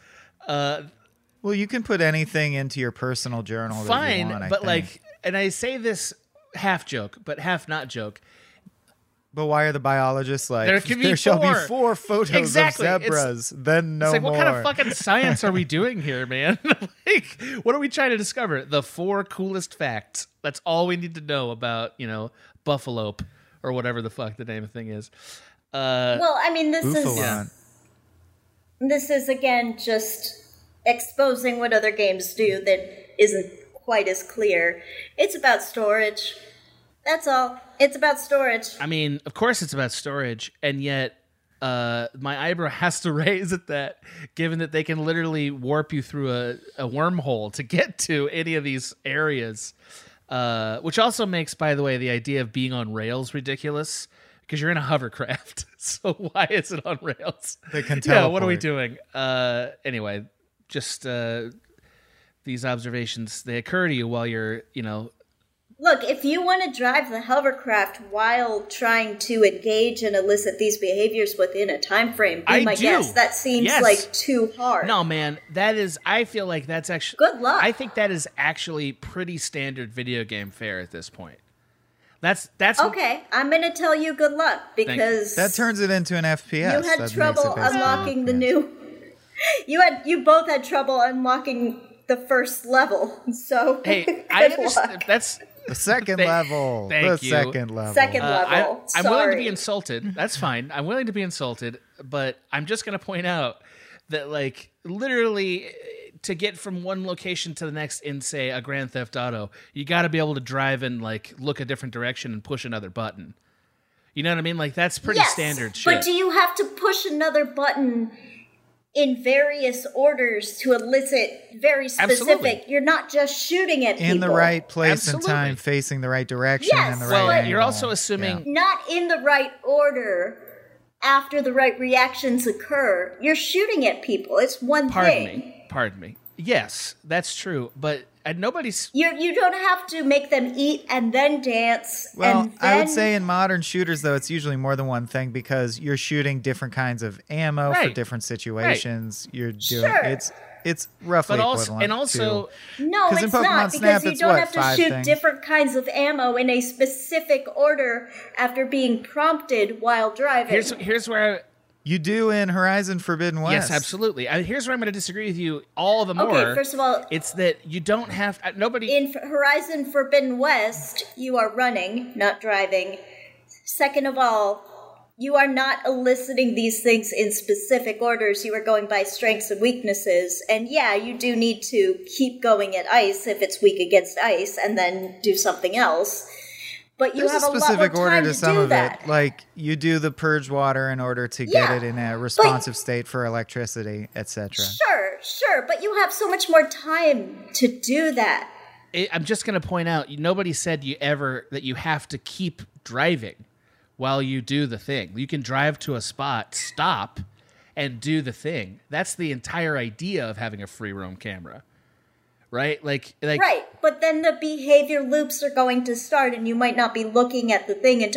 Well, you can put anything into your personal journal. Fine, that you want, but and I say this half joke, but half not joke. But why are the biologists like, there shall be 4 photos of zebras, then no more? It's like, what kind of fucking science are we doing here, man? Like, what are we trying to discover? The 4 coolest facts. That's all we need to know about, Buffalope or whatever the fuck the name of the thing is. This Buffalon. This is, again, just exposing what other games do that isn't quite as clear. It's about storage. That's all. It's about storage. I mean, of course it's about storage, and yet my eyebrow has to raise at that, given that they can literally warp you through a wormhole to get to any of these areas, which also makes, by the way, the idea of being on rails ridiculous, because you're in a hovercraft, so why is it on rails? They can teleport. Yeah, what are we doing? Anyway, just these observations, they occur to you while you're, Look, if you want to drive the hovercraft while trying to engage and elicit these behaviors within a time frame, guess that seems like too hard. No, man, I feel like that's actually... Good luck. I think that is actually pretty standard video game fare at this point. That's okay, I'm going to tell you good luck, because... That turns it into an FPS. You had trouble unlocking the new... You both had trouble unlocking the first level, so... Hey, I understand. That's... The second level. Thank you. Second level. I'm willing to be insulted. That's fine. I'm willing to be insulted, but I'm just going to point out that, literally, to get from one location to the next in, say, a Grand Theft Auto, you got to be able to drive and, look a different direction and push another button. You know what I mean? That's pretty standard shit. But do you have to push another button in various orders to elicit very specific... Absolutely. You're not just shooting at people. In the right place and time, facing the right direction and the right angle. You're also assuming... Not in the right order after the right reactions occur. You're shooting at people. It's one thing. Pardon me. Yes, that's true, but... And nobody's... You don't have to make them eat and then dance. Well, and then... I would say in modern shooters, though, it's usually more than one thing, because you're shooting different kinds of ammo for different situations. Right. You're doing it's roughly equivalent. And also, no, it's not, because you don't have to shoot different kinds of ammo in a specific order after being prompted while driving. Here's where. You do in Horizon Forbidden West. Yes, absolutely. Here's where I'm going to disagree with you all the more. Okay, first of all... It's that you don't have... Nobody... In Horizon Forbidden West, you are running, not driving. Second of all, you are not eliciting these things in specific orders. You are going by strengths and weaknesses. And yeah, you do need to keep going at ice if it's weak against ice, and then do something else. But you have a specific order to some of it. Like, you do the purge water in order to get it in a responsive state for electricity, etc. Sure. But you have so much more time to do that. I'm just going to point out, nobody said that you have to keep driving while you do the thing. You can drive to a spot, stop, and do the thing. That's the entire idea of having a free roam camera. Right? Right, but then the behavior loops are going to start, and you might not be looking at the thing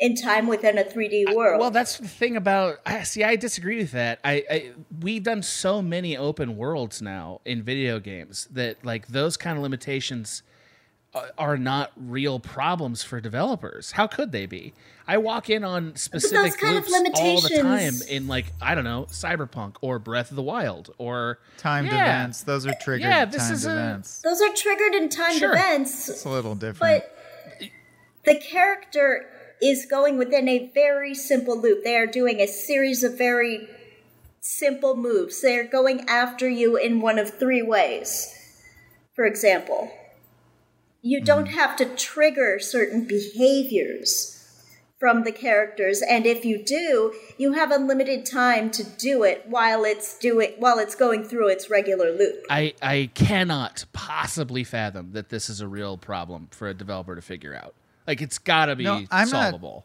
in time within a 3D world. Well, that's the thing about... I disagree with that. We've done so many open worlds now in video games that, those kind of limitations are not real problems for developers. How could they be? I walk in on specific groups all the time in, like, I don't know, Cyberpunk or Breath of the Wild or timed events. Those are triggered. Yeah, this timed is events. Those are triggered and timed events. It's a little different. But the character is going within a very simple loop. They are doing a series of very simple moves. They're going after you in one of three ways. For example, you don't have to trigger certain behaviors from the characters, and if you do, you have unlimited time to do it while it's going through its regular loop. I cannot possibly fathom that this is a real problem for a developer to figure out. Like, it's got to be solvable.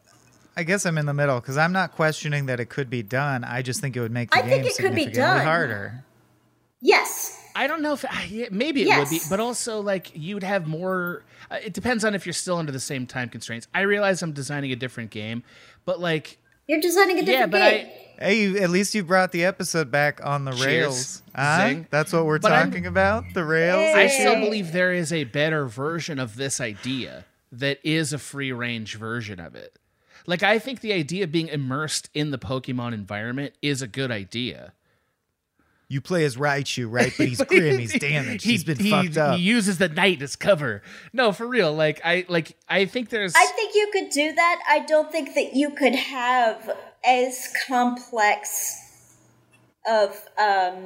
I guess I'm in the middle, because I'm not questioning that it could be done. I just think it would make the game significantly harder. Yes. I don't know if maybe it would be, but also, like, you'd have more. It depends on if you're still under the same time constraints. I realize I'm designing a different game, but, like, you're designing a different game. Hey, at least you brought the episode back on the rails. That's what we're talking about. The rails. Hey. I still believe there is a better version of this idea that is a free range version of it. Like, I think the idea of being immersed in the Pokemon environment is a good idea. You play as Raichu, right? But he's grim, he's damaged, he's been fucked up. He uses the night as cover. No, for real. Like, I think there's... I think you could do that. I don't think that you could have as complex of a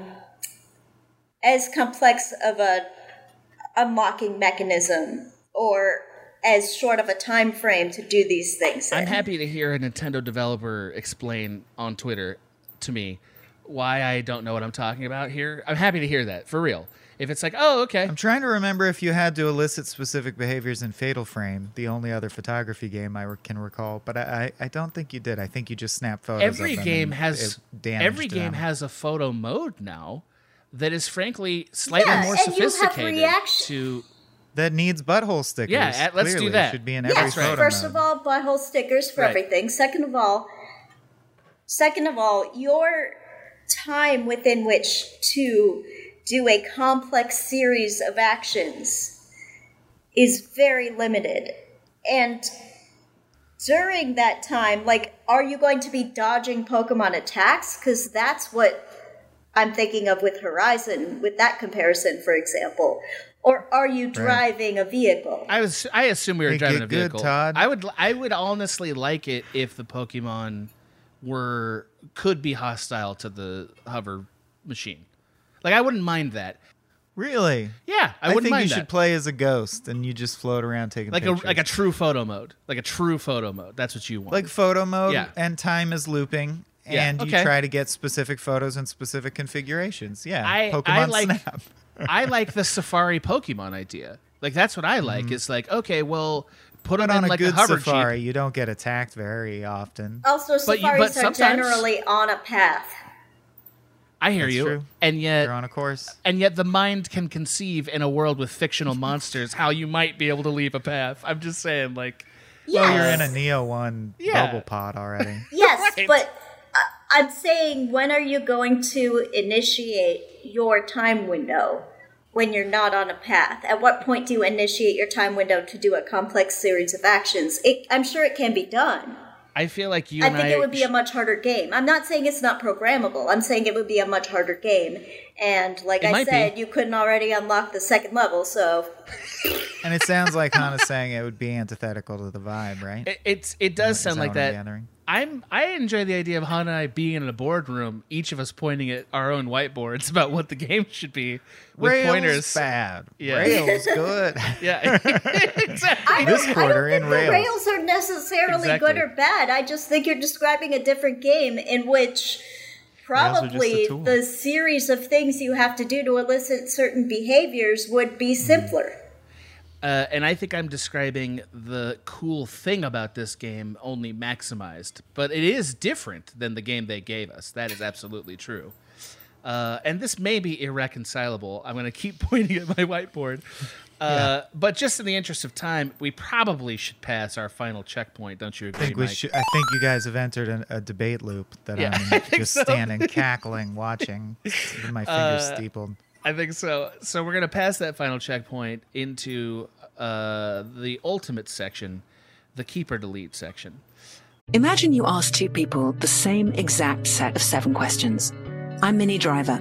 unlocking mechanism or as short of a time frame to do these things. I'm happy to hear a Nintendo developer explain on Twitter to me why I don't know what I'm talking about here. I'm happy to hear that, for real. If it's like, oh, okay. I'm trying to remember if you had to elicit specific behaviors in Fatal Frame, the only other photography game I can recall, but I don't think you did. I think you just snapped photos. Every game has a photo mode now that is, frankly, slightly more sophisticated. That needs butthole stickers. Yeah, let's do that. It should be in every photo first mode. Of all, butthole stickers for everything. Second of all, your time within which to do a complex series of actions is very limited. And during that time, like, are you going to be dodging Pokemon attacks? Because that's what I'm thinking of with Horizon, with that comparison, for example. Or are you driving a vehicle? I assume we were driving a vehicle. Good, Todd. I would honestly like it if the Pokemon could be hostile to the hover machine. Like, I wouldn't mind that. Really? Yeah, I wouldn't mind that. I think you should play as a ghost and you just float around taking pictures. Like a true photo mode. That's what you want. Like photo mode and time is looping and you try to get specific photos and specific configurations. Yeah, Pokemon Snap. I like the Safari Pokemon idea. Like, that's what I like. It's like, okay, well... Put on like good hover Safari. Jeep. You don't get attacked very often. Also, Safaris are generally on a path. I hear you. True. And yet, you're on a course. And yet, the mind can conceive in a world with fictional monsters how you might be able to leave a path. I'm just saying, like, well, you're in a Neo 1 bubble pod already. Yes, right. But I'm saying, when are you going to initiate your time window? When you're not on a path, at what point do you initiate your time window to do a complex series of actions? I'm sure it can be done. I feel like I think it would be a much harder game. I'm not saying it's not programmable. I'm saying it would be a much harder game. And like I said, you couldn't already unlock the second level, so... And it sounds like Hana's saying it would be antithetical to the vibe, right? It does sound like that. Gathering. I enjoy the idea of Hana and I being in a boardroom, each of us pointing at our own whiteboards about what the game should be with Rails pointers. Bad. Yeah. Rails good. Yeah, exactly. This quarter in Rails. Rails are necessarily good or bad. I just think you're describing a different game in which probably the series of things you have to do to elicit certain behaviors would be simpler. And I think I'm describing the cool thing about this game only maximized. But it is different than the game they gave us. That is absolutely true. And this may be irreconcilable. I'm going to keep pointing at my whiteboard. But just in the interest of time, we probably should pass our final checkpoint. Don't you agree, Mike? I think you guys have entered a debate loop that I'm just standing, cackling, watching. My fingers steepled. I think so. So we're going to pass that final checkpoint into the ultimate section, the keep or delete section. Imagine you ask two people the same exact set of 7 questions. I'm Minnie Driver,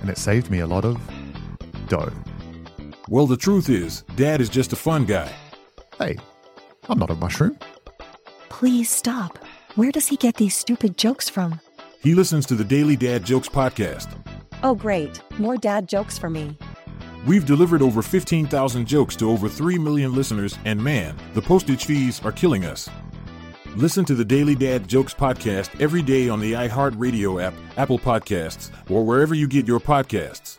and it saved me a lot of dough. Well, the truth is, Dad is just a fun guy. Hey, I'm not a mushroom. Please stop. Where does he get these stupid jokes from? He listens to the Daily Dad Jokes podcast. Oh, great. More dad jokes for me. We've delivered over 15,000 jokes to over 3 million listeners, and man, the postage fees are killing us. Listen to the Daily Dad Jokes podcast every day on the iHeartRadio app, Apple Podcasts, or wherever you get your podcasts.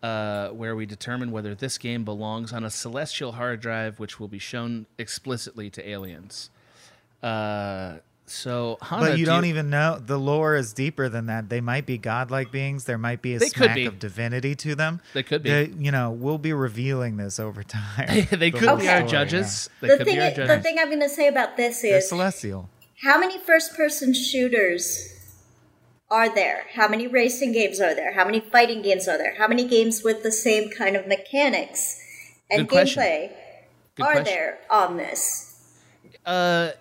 Where we determine whether this game belongs on a celestial hard drive, which will be shown explicitly to aliens. Hana, but you don't even know. The lore is deeper than that. They might be godlike beings. There might be a smack of divinity to them. They could be. We'll be revealing this over time. They could be our judges. The thing I'm going to say about this is... They're celestial. How many first-person shooters... are there? How many racing games are there? How many fighting games are there? How many games with the same kind of mechanics and gameplay are there on this? The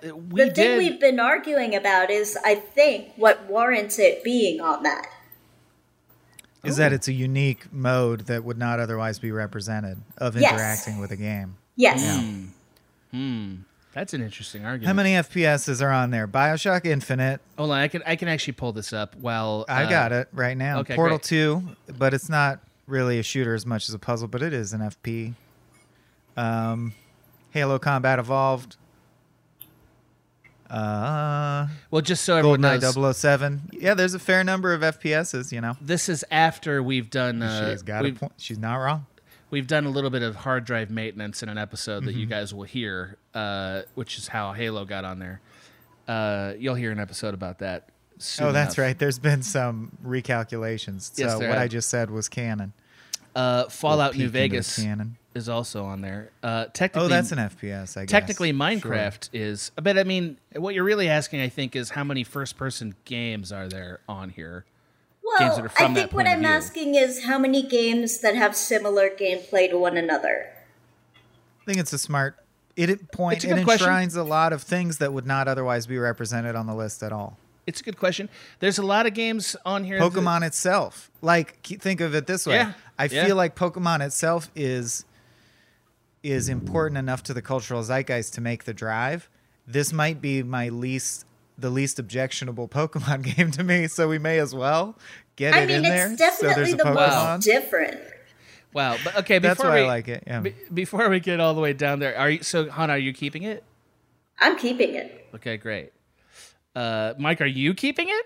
thing we've been arguing about is, I think, what warrants it being on that. Is that it's a unique mode that would not otherwise be represented of interacting with a game. Yes. Yeah. That's an interesting argument. How many FPSs are on there? BioShock Infinite. Hold on, I can actually pull this up while... I got it right now. Okay, Portal 2, but it's not really a shooter as much as a puzzle, but it is an FP. Halo Combat Evolved. Just so everyone knows... GoldenEye 007. Yeah, there's a fair number of FPSs, This is after we've done... She's got a point. She's not wrong. We've done a little bit of hard drive maintenance in an episode that you guys will hear, which is how Halo got on there. You'll hear an episode about that soon. Oh, that's right. There's been some recalculations. Yes, so what I just said was canon. Fallout New Vegas is also on there. That's an FPS, I guess. Technically, Minecraft is. But, what you're really asking, I think, is how many first-person games are there on here? Well, I think what I'm asking is how many games that have similar gameplay to one another. I think it's a smart point. It enshrines a lot of things that would not otherwise be represented on the list at all. It's a good question. There's a lot of games on here. Pokemon itself. Think of it this way. Yeah. I feel like Pokemon itself is important enough to the cultural zeitgeist to make the drive. This might be the least objectionable Pokemon game to me, so we may as well get it in there. It's definitely the most different. Wow. But, okay, that's why I like it. Yeah. Before we get all the way down there, Hana, are you keeping it? I'm keeping it. Okay, great. Mike, are you keeping it?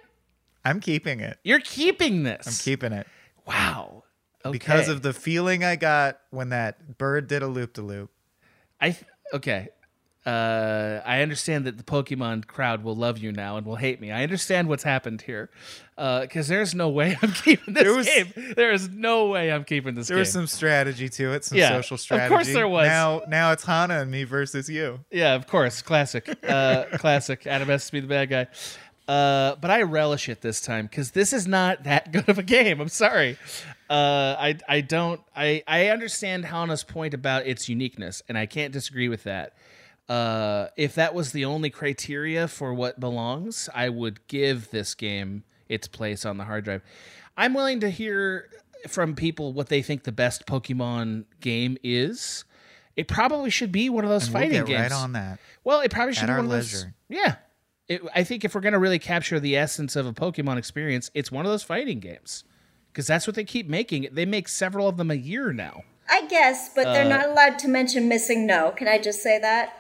I'm keeping it. You're keeping this. I'm keeping it. Wow. Okay. Because of the feeling I got when that bird did a loop-de-loop. Okay. I understand that the Pokemon crowd will love you now and will hate me. I understand what's happened here. Because there's no way I'm keeping this game. There is no way I'm keeping this game. There was some strategy to it, some social strategy. Of course there was. Now it's Hana and me versus you. Yeah, of course. Classic. Classic. Adam has to be the bad guy. But I relish it this time because this is not that good of a game. I'm sorry. I understand Hana's point about its uniqueness, and I can't disagree with that. If that was the only criteria for what belongs, I would give this game its place on the hard drive. I'm willing to hear from people what they think the best Pokemon game is. It probably should be one of those fighting games. Right on that. Well, it probably should be one of those. Yeah. I think if we're going to really capture the essence of a Pokemon experience, it's one of those fighting games because that's what they keep making. They make several of them a year now. I guess, but they're not allowed to mention Missing No. Can I just say that?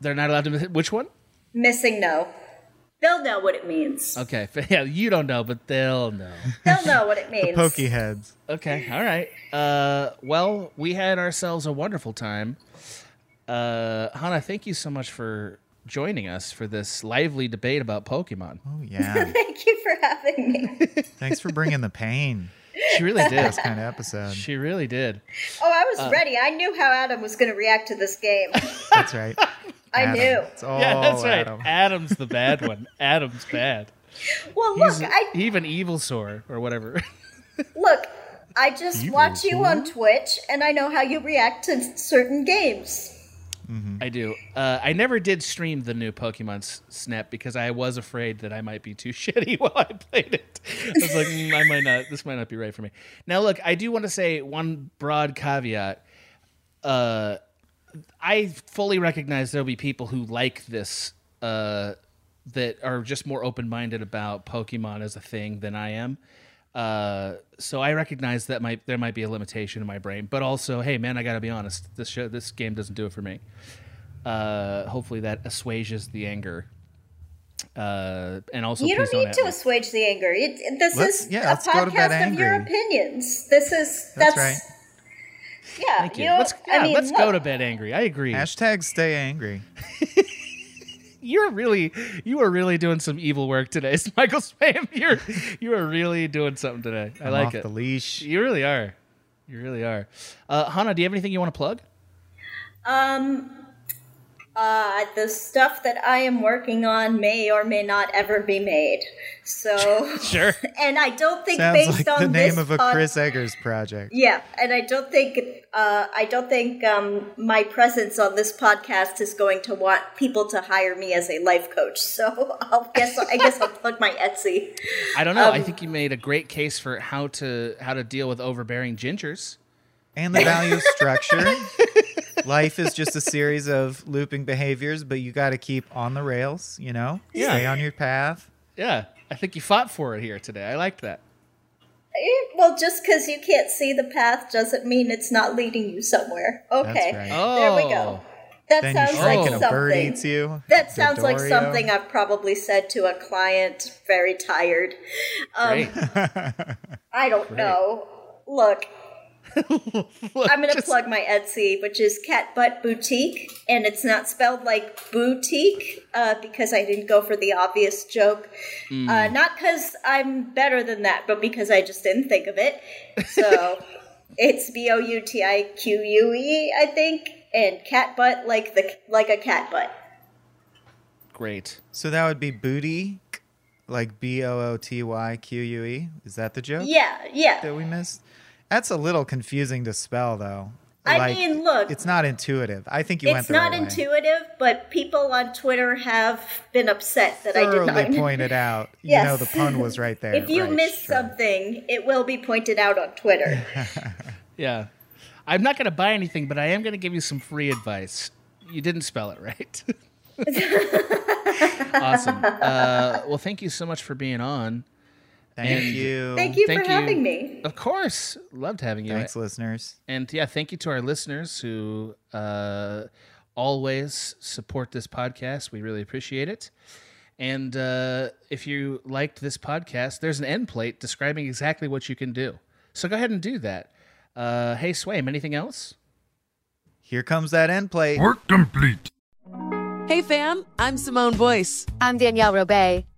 They're not allowed to... Which one? Missing No. They'll know what it means. Okay. Yeah, you don't know, but they'll know. They'll know what it means. Pokeheads. Okay. All right. Well, we had ourselves a wonderful time. Hana, thank you so much for joining us for this lively debate about Pokemon. Oh, yeah. Thank you for having me. Thanks for bringing the pain. She really did. This kind of episode. She really did. Oh, I was ready. I knew how Adam was going to react to this game. That's right. Adam. I knew. It's all that's right. Adam. Adam's the bad one. Adam's bad. Well, look, even Evil Sore or whatever. Look, I just watch you on Twitch, and I know how you react to certain games. Mm-hmm. I do. I never did stream the new Pokemon Snap because I was afraid that I might be too shitty while I played it. I was like, I might not. This might not be right for me. Now, look, I do want to say one broad caveat. I fully recognize there'll be people who like this that are just more open-minded about Pokemon as a thing than I am. So I recognize that there might be a limitation in my brain. But also, hey, man, I got to be honest. This game doesn't do it for me. Hopefully that assuages the anger. And also, you don't need to assuage the anger. This is a podcast of your opinions. That's right. Yeah, thank you. Let's go to bed angry. I agree. Hashtag stay angry. You are really doing some evil work today, Michael Swaim. You are really doing something today. I like it. Off the leash. You really are. You really are. Hana, do you have anything you want to plug? The stuff that I am working on may or may not ever be made. So sure. And I don't think sounds based like on the name of a Chris Eggers project. Yeah, and I don't think my presence on this podcast is going to want people to hire me as a life coach. So I guess I'll plug my Etsy. I don't know. I think you made a great case for how to deal with overbearing gingers and the value of structure. Life is just a series of looping behaviors, but you got to keep on the rails, you know? Yeah. Stay on your path. Yeah. I think you fought for it here today. I liked that. Well, just because you can't see the path doesn't mean it's not leading you somewhere. Okay. That's right. There we go. That then sounds like something. A bird eats you. That sounds like something I've probably said to a client, very tired. I don't know. Look. I'm going to plug my Etsy, which is Cat Butt Boutique, and it's not spelled like boutique because I didn't go for the obvious joke. Mm. Not because I'm better than that, but because I just didn't think of it. So it's Boutique, I think, and cat butt like a cat butt. Great. So that would be booty, like BOOTYQUE. Is that the joke? Yeah. That we missed. That's a little confusing to spell, though. I mean, look. It's not intuitive. I think you went through it. It's not intuitive, but people on Twitter have been upset that I did not. Thoroughly pointed out. Yes. You know, the pun was right there. If you miss something, it will be pointed out on Twitter. Yeah. I'm not going to buy anything, but I am going to give you some free advice. You didn't spell it right. Awesome. Well, thank you so much for being on. Thank you. Thank you for having me. Of course. Loved having you. Thanks, listeners. And yeah, thank you to our listeners who always support this podcast. We really appreciate it. And if you liked this podcast, there's an end plate describing exactly what you can do. So go ahead and do that. Hey, Swaim, anything else? Here comes that end plate. Work complete. Hey, fam. I'm Simone Boyce. I'm Danielle Robay.